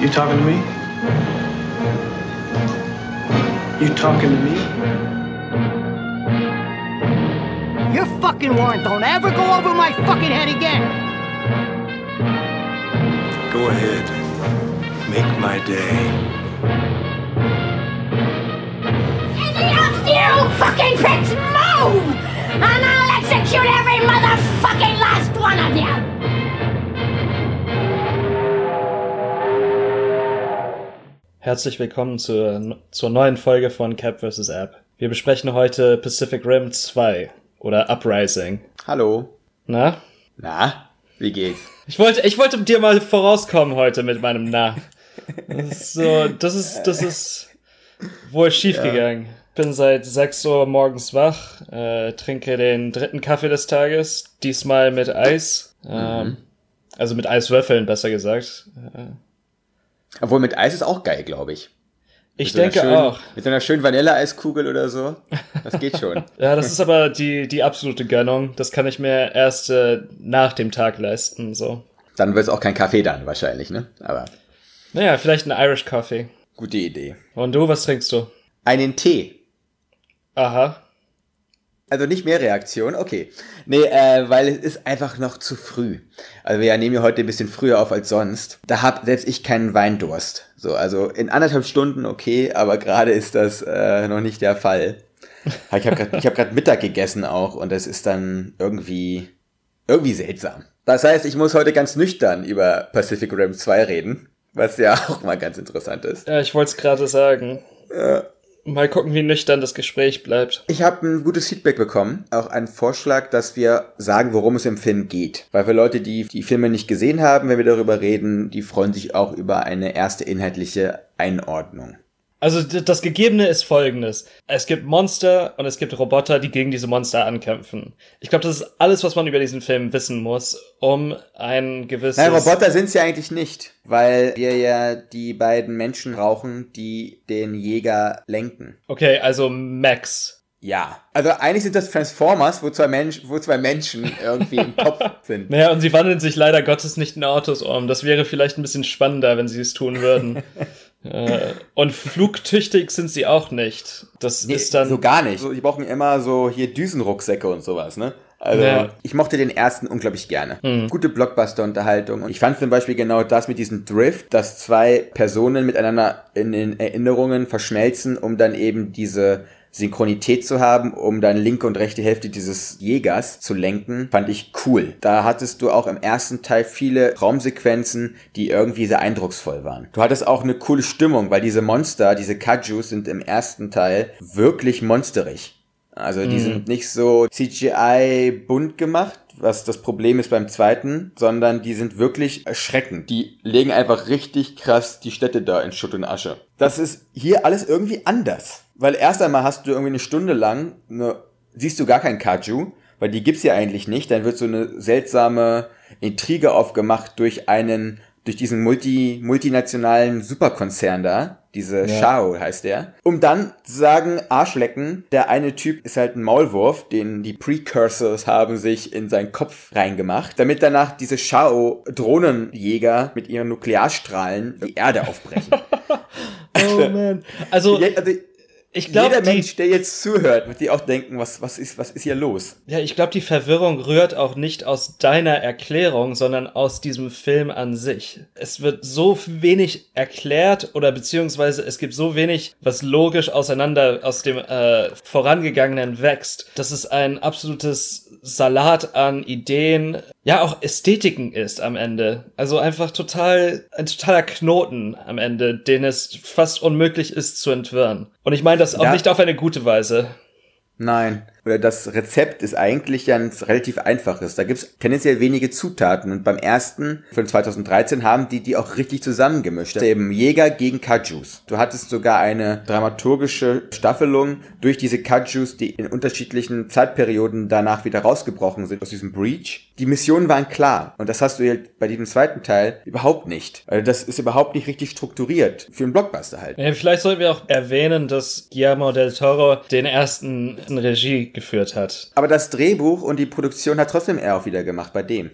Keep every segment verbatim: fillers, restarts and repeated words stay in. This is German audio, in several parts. You talking to me? You talking to me? You're fucking warned. Don't ever go over my fucking head again. Go ahead. Make my day. And the obstinate fucking pricks move! And I'll execute every motherfucking last one of you! Herzlich willkommen zur, zur neuen Folge von Cap versus. App. Wir besprechen heute Pacific Rim zwei oder Uprising. Hallo. Na? Na? Wie geht's? Ich wollte, ich wollte dir mal vorauskommen heute mit meinem Na. Das ist so, das ist, das ist wohl schiefgegangen. Ich bin seit sechs Uhr morgens wach, äh, trinke den dritten Kaffee des Tages, diesmal mit Eis, äh, mhm. also mit Eiswürfeln besser gesagt. Äh, Obwohl, mit Eis ist auch geil, glaube ich. Ich so denke schönen, auch. Mit so einer schönen Vanilleeiskugel oder so. Das geht schon. Ja, das ist aber die, die absolute Gönnung. Das kann ich mir erst äh, nach dem Tag leisten, so. Dann wird es auch kein Kaffee dann wahrscheinlich, ne? Aber. Naja, vielleicht ein Irish Coffee. Gute Idee. Und du, was trinkst du? Einen Tee. Aha. Also nicht mehr Reaktion, okay. Nee, äh, weil es ist einfach noch zu früh. Also wir nehmen ja heute ein bisschen früher auf als sonst. Da hab selbst ich keinen Weindurst. So, also in anderthalb Stunden okay, aber gerade ist das äh, noch nicht der Fall. Ich habe gerade hab Mittag gegessen auch und das ist dann irgendwie irgendwie seltsam. Das heißt, ich muss heute ganz nüchtern über Pacific Rim zwei reden, was ja auch mal ganz interessant ist. Ja, ich wollte es gerade sagen. Ja. Mal gucken, wie nüchtern das Gespräch bleibt. Ich habe ein gutes Feedback bekommen, auch einen Vorschlag, dass wir sagen, worum es im Film geht. Weil für Leute, die die Filme nicht gesehen haben, wenn wir darüber reden, die freuen sich auch über eine erste inhaltliche Einordnung. Also das Gegebene ist folgendes. Es gibt Monster und es gibt Roboter, die gegen diese Monster ankämpfen. Ich glaube, das ist alles, was man über diesen Film wissen muss, um ein gewisses... Nein, Roboter sind es ja eigentlich nicht, weil wir ja die beiden Menschen brauchen, die den Jäger lenken. Okay, also Max. Ja, also eigentlich sind das Transformers, wo zwei, Mensch, wo zwei Menschen irgendwie im Topf sind. Naja, und sie wandeln sich leider Gottes nicht in Autos um. Das wäre vielleicht ein bisschen spannender, wenn sie es tun würden. äh, und flugtüchtig sind sie auch nicht. Das nee, ist dann so gar nicht. So, die brauchen immer so hier Düsenrucksäcke und sowas, ne? Also, ja. Ich mochte den ersten unglaublich gerne. Mhm. Gute Blockbuster-Unterhaltung. Und ich fand zum Beispiel genau das mit diesem Drift, dass zwei Personen miteinander in den Erinnerungen verschmelzen, um dann eben diese Synchronität zu haben, um dann linke und rechte Hälfte dieses Jägers zu lenken, fand ich cool. Da hattest du auch im ersten Teil viele Raumsequenzen, die irgendwie sehr eindrucksvoll waren. Du hattest auch eine coole Stimmung, weil diese Monster, diese Kaijus sind im ersten Teil wirklich monsterig. Also die mhm. sind nicht so C G I bunt gemacht, was das Problem ist beim zweiten, sondern die sind wirklich erschreckend. Die legen einfach richtig krass die Städte da in Schutt und Asche. Das ist hier alles irgendwie anders. Weil erst einmal hast du irgendwie eine Stunde lang, ne, siehst du gar kein Kaiju, weil die gibt's ja eigentlich nicht. Dann wird so eine seltsame Intrige aufgemacht durch einen, durch diesen multi, multinationalen Superkonzern da. Diese ja. Shao heißt der. Um dann zu sagen, Arschlecken, der eine Typ ist halt ein Maulwurf, den die Precursors haben sich in seinen Kopf reingemacht, damit danach diese Shao Drohnenjäger mit ihren Nuklearstrahlen die Erde aufbrechen. Oh man. Also, also ich glaub, jeder Mensch, die, der jetzt zuhört, wird die auch denken, was, was ist, was ist hier los? Ja, ich glaube, die Verwirrung rührt auch nicht aus deiner Erklärung, sondern aus diesem Film an sich. Es wird so wenig erklärt oder beziehungsweise es gibt so wenig, was logisch auseinander aus dem äh, Vorangegangenen wächst, dass es ein absolutes Salat an Ideen, ja auch Ästhetiken ist am Ende. Also einfach total, ein totaler Knoten am Ende, den es fast unmöglich ist zu entwirren. Und ich meine das auch ja. nicht auf eine gute Weise. Nein. Oder das Rezept ist eigentlich ja ein relativ einfaches. Da gibt's tendenziell wenige Zutaten. Und beim ersten, von zweitausenddreizehn, haben die die auch richtig zusammengemischt. Das ist eben Jäger gegen Kaijus. Du hattest sogar eine dramaturgische Staffelung durch diese Kaijus, die in unterschiedlichen Zeitperioden danach wieder rausgebrochen sind aus diesem Breach. Die Missionen waren klar. Und das hast du halt bei diesem zweiten Teil überhaupt nicht. Also das ist überhaupt nicht richtig strukturiert. Für einen Blockbuster halt. Ja, vielleicht sollten wir auch erwähnen, dass Guillermo del Toro den ersten in Regie geführt hat. Aber das Drehbuch und die Produktion hat trotzdem er auch wieder gemacht bei dem.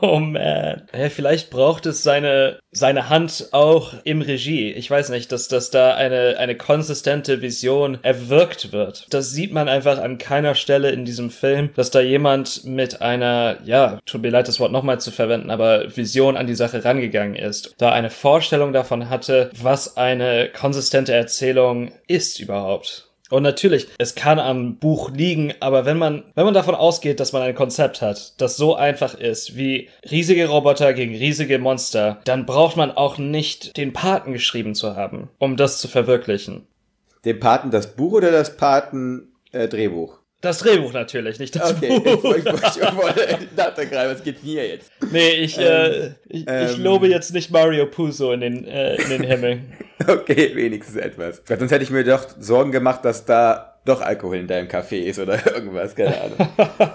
Oh man. Ja, vielleicht braucht es seine, seine Hand auch im Regie. Ich weiß nicht, dass, dass da eine, eine konsistente Vision erwirkt wird. Das sieht man einfach an keiner Stelle in diesem Film, dass da jemand mit einer, ja, tut mir leid, das Wort nochmal zu verwenden, aber Vision an die Sache rangegangen ist. Da eine Vorstellung davon hatte, was eine konsistente Erzählung ist überhaupt. Und natürlich, es kann am Buch liegen, aber wenn man wenn man davon ausgeht, dass man ein Konzept hat, das so einfach ist wie riesige Roboter gegen riesige Monster, dann braucht man auch nicht den Paten geschrieben zu haben, um das zu verwirklichen. Den Paten das Buch oder das Paten äh, Drehbuch? Das Drehbuch natürlich, nicht das okay, Buch. Okay, ich wollte nachgreifen, was geht hier jetzt? Nee, ich, ähm, äh, ich, ähm, ich lobe jetzt nicht Mario Puzo in den, äh, in den Himmel. Okay, wenigstens etwas. Sonst hätte ich mir doch Sorgen gemacht, dass da doch Alkohol in deinem Kaffee ist oder irgendwas, keine Ahnung.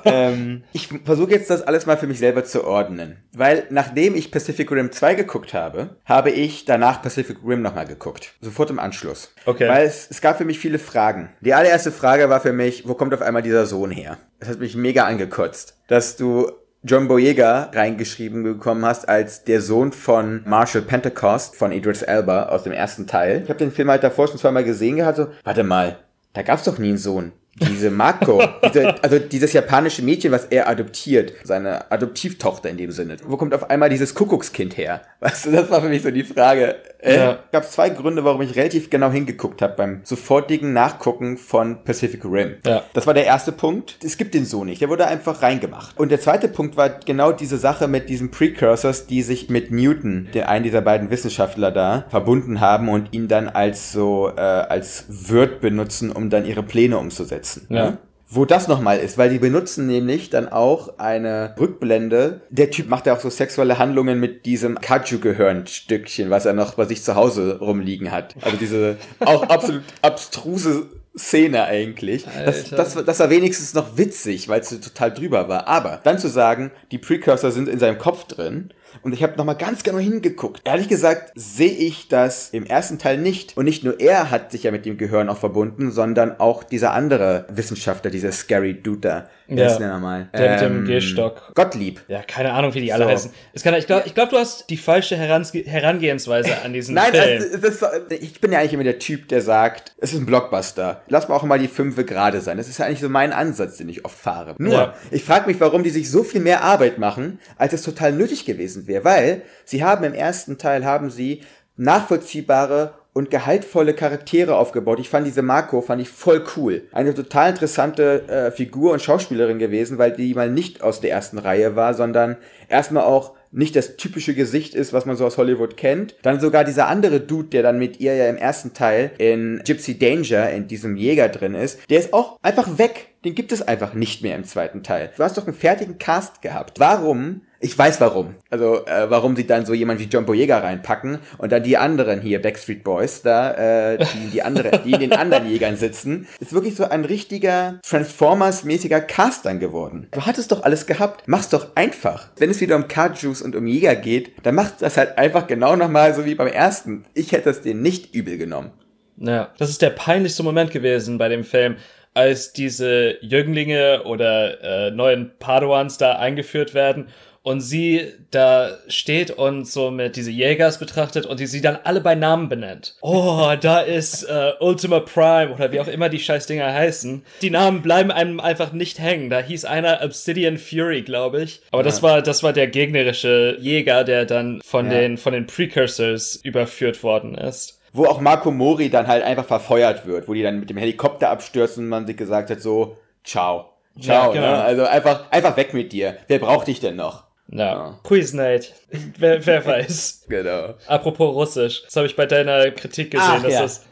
ähm, ich versuche jetzt das alles mal für mich selber zu ordnen. Weil nachdem ich Pacific Rim zwei geguckt habe, habe ich danach Pacific Rim nochmal geguckt. Sofort im Anschluss. Okay. Weil es, es gab für mich viele Fragen. Die allererste Frage war für mich, wo kommt auf einmal dieser Sohn her? Das hat mich mega angekotzt, dass du John Boyega reingeschrieben bekommen hast als der Sohn von Marshall Pentecost von Idris Elba aus dem ersten Teil. Ich habe den Film halt davor schon zweimal gesehen gehabt, so, warte mal, da gab's doch nie einen Sohn. Diese Mako, diese, also dieses japanische Mädchen, was er adoptiert, seine Adoptivtochter in dem Sinne. Wo kommt auf einmal dieses Kuckuckskind her? Weißt du, das war für mich so die Frage. Äh, ja. Gab es zwei Gründe, warum ich relativ genau hingeguckt habe beim sofortigen Nachgucken von Pacific Rim. Ja. Das war der erste Punkt. Es gibt den so nicht. Der wurde einfach reingemacht. Und der zweite Punkt war genau diese Sache mit diesen Precursors, die sich mit Newton, der einen dieser beiden Wissenschaftler da, verbunden haben und ihn dann als so, äh, als Wirt benutzen, um dann ihre Pläne umzusetzen. Ja. Wo das nochmal ist, weil die benutzen nämlich dann auch eine Rückblende. Der Typ macht ja auch so sexuelle Handlungen mit diesem Kaiju-Gehirnstückchen, was er noch bei sich zu Hause rumliegen hat. Also diese auch absolut abstruse Szene eigentlich. Das, das, das war wenigstens noch witzig, weil es total drüber war. Aber dann zu sagen, die Precursor sind in seinem Kopf drin. Und ich habe nochmal ganz genau hingeguckt. Ehrlich gesagt sehe ich das im ersten Teil nicht. Und nicht nur er hat sich ja mit dem Gehirn auch verbunden, sondern auch dieser andere Wissenschaftler, dieser Scary Dude da. Ja, ist der mal. Der ähm, mit dem Gehstock. Gottlieb. Ja, keine Ahnung, wie die alle so heißen. Es kann, ich glaube, glaub, du hast die falsche Herange- Herangehensweise an diesen Nein, Film. Nein, das, das, ich bin ja eigentlich immer der Typ, der sagt, es ist ein Blockbuster. Lass mal auch mal die Fünfe gerade sein. Das ist ja eigentlich so mein Ansatz, den ich oft fahre. Nur, ja. Ich frage mich, warum die sich so viel mehr Arbeit machen, als es total nötig gewesen wäre, weil sie haben im ersten Teil haben sie nachvollziehbare und gehaltvolle Charaktere aufgebaut. Ich fand diese Mako, fand ich voll cool. Eine total interessante äh, Figur und Schauspielerin gewesen, weil die mal nicht aus der ersten Reihe war, sondern erstmal auch nicht das typische Gesicht ist, was man so aus Hollywood kennt. Dann sogar dieser andere Dude, der dann mit ihr ja im ersten Teil in Gypsy Danger, in diesem Jäger drin ist, der ist auch einfach weg. Den gibt es einfach nicht mehr im zweiten Teil. Du hast doch einen fertigen Cast gehabt. Warum... Ich weiß warum. Also, äh, warum sie dann so jemand wie John Boyega reinpacken und dann die anderen hier, Backstreet Boys, da, äh, die, die, andere, die in den anderen Jägern sitzen. Ist wirklich so ein richtiger Transformers-mäßiger Cast dann geworden. Du hattest doch alles gehabt. Mach's doch einfach. Wenn es wieder um Kaijus und um Jäger geht, dann macht das halt einfach genau nochmal so wie beim ersten. Ich hätte das denen nicht übel genommen. Ja, das ist der peinlichste Moment gewesen bei dem Film, als diese Jünglinge oder äh, neuen Padawans da eingeführt werden. Und sie da steht und so mit diese Jägers betrachtet und die sie dann alle bei Namen benennt. Oh, da ist äh, Ultima Prime oder wie auch immer die scheiß Dinger heißen. Die Namen bleiben einem einfach nicht hängen. Da hieß einer Obsidian Fury, glaube ich. Aber das war das war der gegnerische Jäger, der dann von ja. den von den Precursors überführt worden ist. Wo auch Marco Mori dann halt einfach verfeuert wird, wo die dann mit dem Helikopter abstürzen und man sich gesagt hat so, ciao. Ciao, ja, genau. Ne? Also einfach einfach weg mit dir. Wer braucht dich denn noch? Ja. Quiz Night. Wer, wer weiß. Genau. Apropos Russisch. Das habe ich bei deiner Kritik gesehen. Ach, dass ja. das,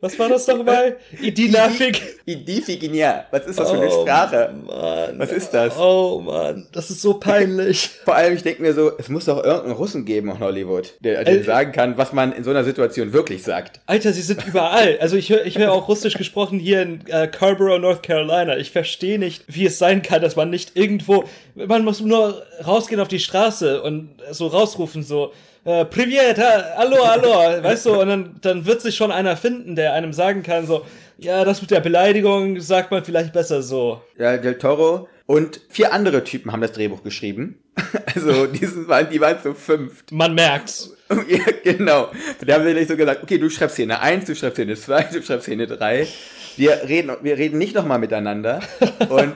was war das nochmal? Idinafik. Idifiginia. Was ist das oh, für eine Sprache? Mann. Was ist das? Oh Mann, das ist so peinlich. Vor allem, ich denke mir so, es muss doch irgendeinen Russen geben in Hollywood, der, der sagen kann, was man in so einer Situation wirklich sagt. Alter, sie sind überall. Also ich höre ich hör auch Russisch gesprochen hier in äh, Carborough, North Carolina. Ich verstehe nicht, wie es sein kann, dass man nicht irgendwo... Man muss nur rausgehen auf die Straße und so rausrufen, so... Äh, Privet, hallo, hallo, weißt du, und dann, dann wird sich schon einer finden, der einem sagen kann, so, ja, das mit der Beleidigung sagt man vielleicht besser so. Ja, Del Toro und vier andere Typen haben das Drehbuch geschrieben. Also die waren, die waren zu fünft. Man merkt's. Ja, genau. Da haben wir gleich so gesagt, okay, du schreibst Szene eins, du schreibst Szene zwei, du schreibst Szene drei. Wir reden, wir reden nicht nochmal miteinander und,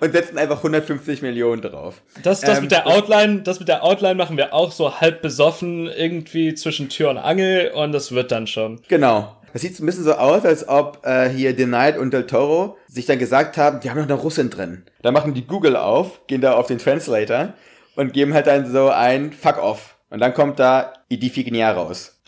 und setzen einfach hundertfünfzig Millionen drauf. Das, das, ähm, mit der Outline, das mit der Outline machen wir auch so halb besoffen irgendwie zwischen Tür und Angel und das wird dann schon. Genau. Das sieht ein bisschen so aus, als ob äh, hier Denied und Del Toro sich dann gesagt haben, die haben noch eine Russin drin. Da machen die Google auf, gehen da auf den Translator und geben halt dann so ein Fuck off. Und dann kommt da Idifignia raus.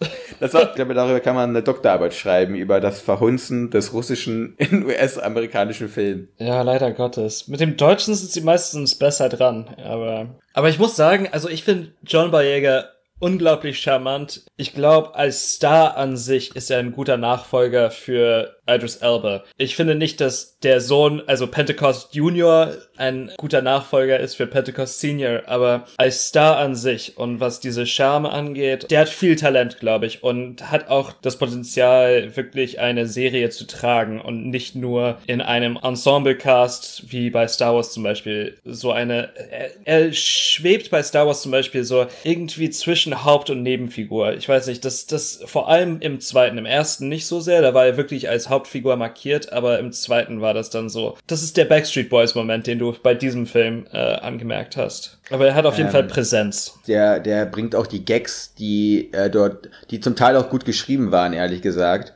Das war, ich glaube, darüber kann man eine Doktorarbeit schreiben, über das Verhunzen des Russischen in U S-amerikanischen Filmen. Ja, leider Gottes. Mit dem Deutschen sind sie meistens besser dran. Aber, aber ich muss sagen, also ich finde John Boyega unglaublich charmant. Ich glaube, als Star an sich ist er ein guter Nachfolger für Idris Elba. Ich finde nicht, dass der Sohn, also Pentecost Junior, ein guter Nachfolger ist für Pentecost Senior, aber als Star an sich und was diese Charme angeht, der hat viel Talent, glaube ich, und hat auch das Potenzial, wirklich eine Serie zu tragen und nicht nur in einem Ensemble-Cast wie bei Star Wars zum Beispiel. So eine, er, er schwebt bei Star Wars zum Beispiel so irgendwie zwischen Haupt- und Nebenfigur. Ich weiß nicht, das, das vor allem im zweiten, im ersten nicht so sehr, da war er wirklich als Hauptfigur markiert, aber im zweiten war das dann so. Das ist der Backstreet Boys-Moment, den du bei diesem Film äh, angemerkt hast. Aber er hat auf jeden ähm, Fall Präsenz. Der, der bringt auch die Gags, die äh, dort, die zum Teil auch gut geschrieben waren, ehrlich gesagt.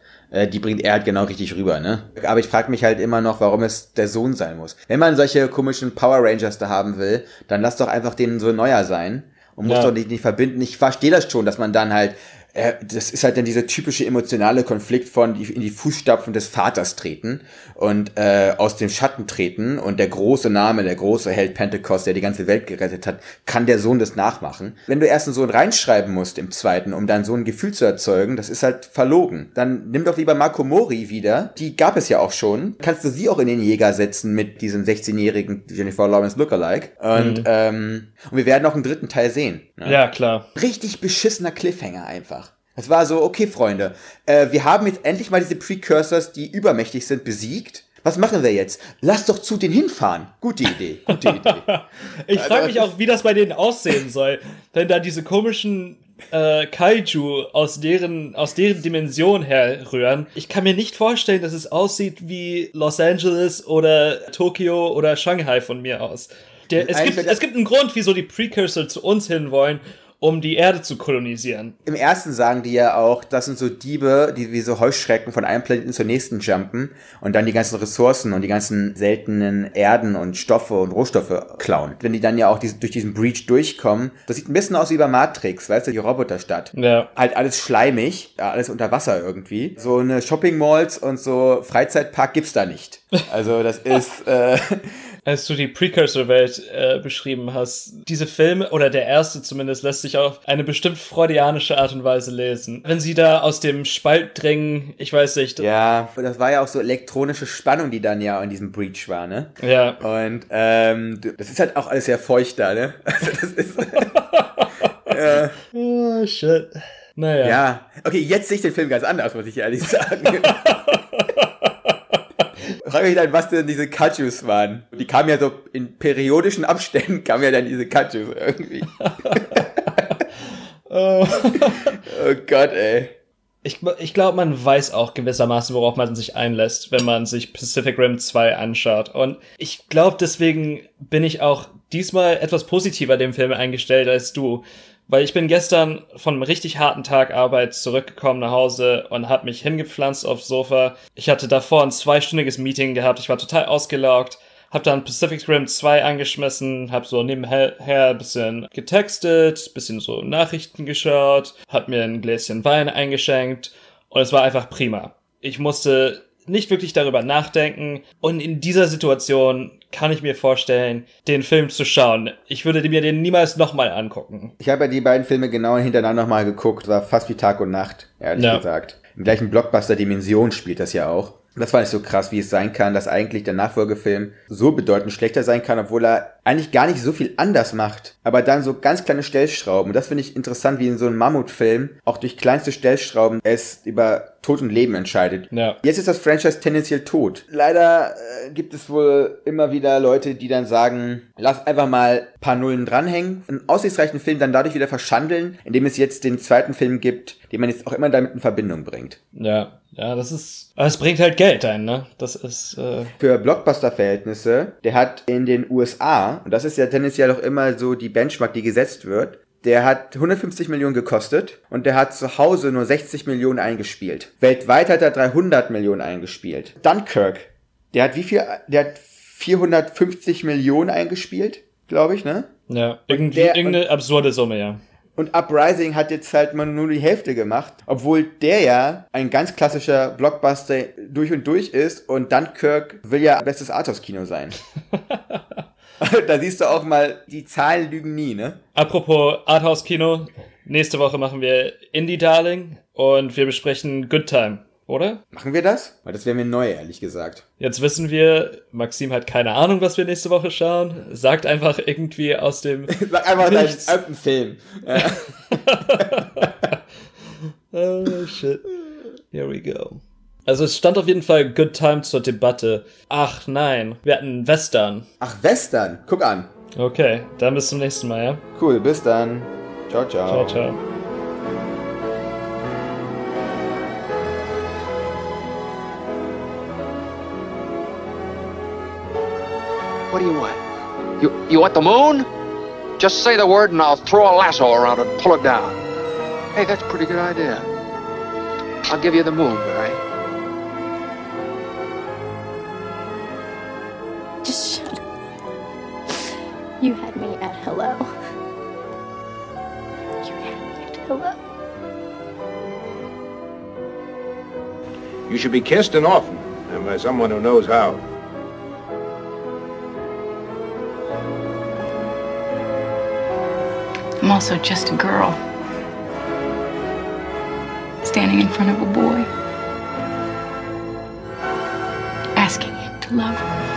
Die bringt er halt genau richtig rüber, ne? Aber ich frage mich halt immer noch, warum es der Sohn sein muss. Wenn man solche komischen Power Rangers da haben will, dann lass doch einfach den so neuer sein und muss ja. doch nicht, nicht verbinden. Ich verstehe das schon, dass man dann halt, äh, das ist halt dann dieser typische emotionale Konflikt von in die Fußstapfen des Vaters treten und äh, aus dem Schatten treten und der große Name, der große Held Pentecost, der die ganze Welt gerettet hat, kann der Sohn das nachmachen. Wenn du erst einen Sohn reinschreiben musst im zweiten, um dann so ein Gefühl zu erzeugen, das ist halt verlogen. Dann nimm doch lieber Marco Mori wieder, die gab es ja auch schon. Kannst du sie auch in den Jäger setzen mit diesem sechzehnjährigen Jennifer Lawrence Lookalike. Und, mhm. ähm, und wir werden auch einen dritten Teil sehen. Ne? Ja, klar. Richtig beschissener Cliffhanger einfach. Es war so, okay, Freunde, äh, wir haben jetzt endlich mal diese Precursors, die übermächtig sind, besiegt. Was machen wir jetzt? Lass doch zu denen hinfahren. Gute Idee, gute Idee. Ich frage mich auch, wie das bei denen aussehen soll, wenn da diese komischen äh, Kaiju aus deren, aus deren Dimension herrühren. Ich kann mir nicht vorstellen, dass es aussieht wie Los Angeles oder Tokio oder Shanghai von mir aus. Der, es, gibt, es gibt einen Grund, wieso die Precursor zu uns hin wollen, um die Erde zu kolonisieren. Im ersten sagen die ja auch, das sind so Diebe, die wie so Heuschrecken von einem Planeten zur nächsten jumpen und dann die ganzen Ressourcen und die ganzen seltenen Erden und Stoffe und Rohstoffe klauen. Wenn die dann ja auch diese, durch diesen Breach durchkommen, das sieht ein bisschen aus wie bei Matrix, weißt du, die Roboterstadt. Ja. Halt alles schleimig, alles unter Wasser irgendwie. So eine Shopping-Malls und so Freizeitpark gibt's da nicht. Also das ist... äh, als du die Precursor-Welt äh, beschrieben hast. Diese Filme, oder der erste zumindest, lässt sich auf eine bestimmt freudianische Art und Weise lesen. Wenn sie da aus dem Spalt dringen, ich weiß nicht. Ja, und das war ja auch so elektronische Spannung, die dann ja in diesem Breach war, ne? Ja. Und ähm, das ist halt auch alles sehr feucht da, ne? Also das ist... ja. Oh, shit. Naja. Ja. Okay, jetzt sehe ich den Film ganz anders, muss ich ehrlich sagen. Frag mich dann, was denn diese Kaijus waren. Die kamen ja so in periodischen Abständen, kamen ja dann diese Kaijus irgendwie. oh. oh Gott, ey. Ich, ich glaube, man weiß auch gewissermaßen, worauf man sich einlässt, wenn man sich Pacific Rim zwei anschaut. Und ich glaube, deswegen bin ich auch diesmal etwas positiver dem Film eingestellt als du. Weil ich bin gestern von einem richtig harten Tag Arbeit zurückgekommen nach Hause und habe mich hingepflanzt aufs Sofa. Ich hatte davor ein zweistündiges Meeting gehabt, ich war total ausgelaugt, habe dann Pacific Rim zwei angeschmissen, habe so nebenher ein bisschen getextet, bisschen so Nachrichten geschaut, habe mir ein Gläschen Wein eingeschenkt und es war einfach prima. Ich musste nicht wirklich darüber nachdenken und in dieser Situation kann ich mir vorstellen, den Film zu schauen. Ich würde mir den niemals nochmal angucken. Ich habe ja die beiden Filme genau hintereinander nochmal geguckt, war fast wie Tag und Nacht, ehrlich ja. gesagt. Im gleichen Blockbuster-Dimension spielt das ja auch. Und das fand ich so krass, wie es sein kann, dass eigentlich der Nachfolgefilm so bedeutend schlechter sein kann, obwohl er eigentlich gar nicht so viel anders macht. Aber dann so ganz kleine Stellschrauben. Und das finde ich interessant, wie in so einem Mammutfilm auch durch kleinste Stellschrauben es über Tod und Leben entscheidet. Ja. Jetzt ist das Franchise tendenziell tot. Leider äh, gibt es wohl immer wieder Leute, die dann sagen, lass einfach mal ein paar Nullen dranhängen, einen aussichtsreichen Film dann dadurch wieder verschandeln, indem es jetzt den zweiten Film gibt, den man jetzt auch immer damit in Verbindung bringt. Ja, ja, das ist... Aber es bringt halt Geld ein, ne? Das ist... Äh Für Blockbuster-Verhältnisse, der hat in den U S A, und das ist ja tendenziell auch immer so die Benchmark, die gesetzt wird, der hat hundertfünfzig Millionen gekostet und der hat zu Hause nur sechzig Millionen eingespielt. Weltweit hat er dreihundert Millionen eingespielt. Dunkirk, der hat wie viel? Der hat vierhundertfünfzig Millionen eingespielt, glaube ich, ne? Ja, irgendwie, der, irgendeine und, absurde Summe, ja. Und Uprising hat jetzt halt mal nur die Hälfte gemacht, obwohl der ja ein ganz klassischer Blockbuster durch und durch ist und Dunkirk will ja bestes Arthouse-Kino sein. Da siehst du auch mal, die Zahlen lügen nie, ne? Apropos Arthouse-Kino, nächste Woche machen wir Indie Darling und wir besprechen Good Time, oder? Machen wir das? Weil das wäre mir neu, ehrlich gesagt. Jetzt wissen wir, Maxim hat keine Ahnung, was wir nächste Woche schauen. Sagt einfach irgendwie aus dem... Sag einfach deinen alten Film. Ja. Oh, shit. Here we go. Also es stand auf jeden Fall Good Time zur Debatte. Ach nein, wir hatten Western. Ach, Western? Guck an. Okay, dann bis zum nächsten Mal, ja? Cool, bis dann. Ciao, ciao. Ciao, ciao. What do you want? You, you want the moon? Just say the word and I'll throw a lasso around and pull it down. Hey, that's a pretty good idea. I'll give you the moon, all right? Just shut up. You had me at hello. You had me at hello. You should be kissed and often, and by someone who knows how. I'm also just a girl, standing in front of a boy, asking him to love her.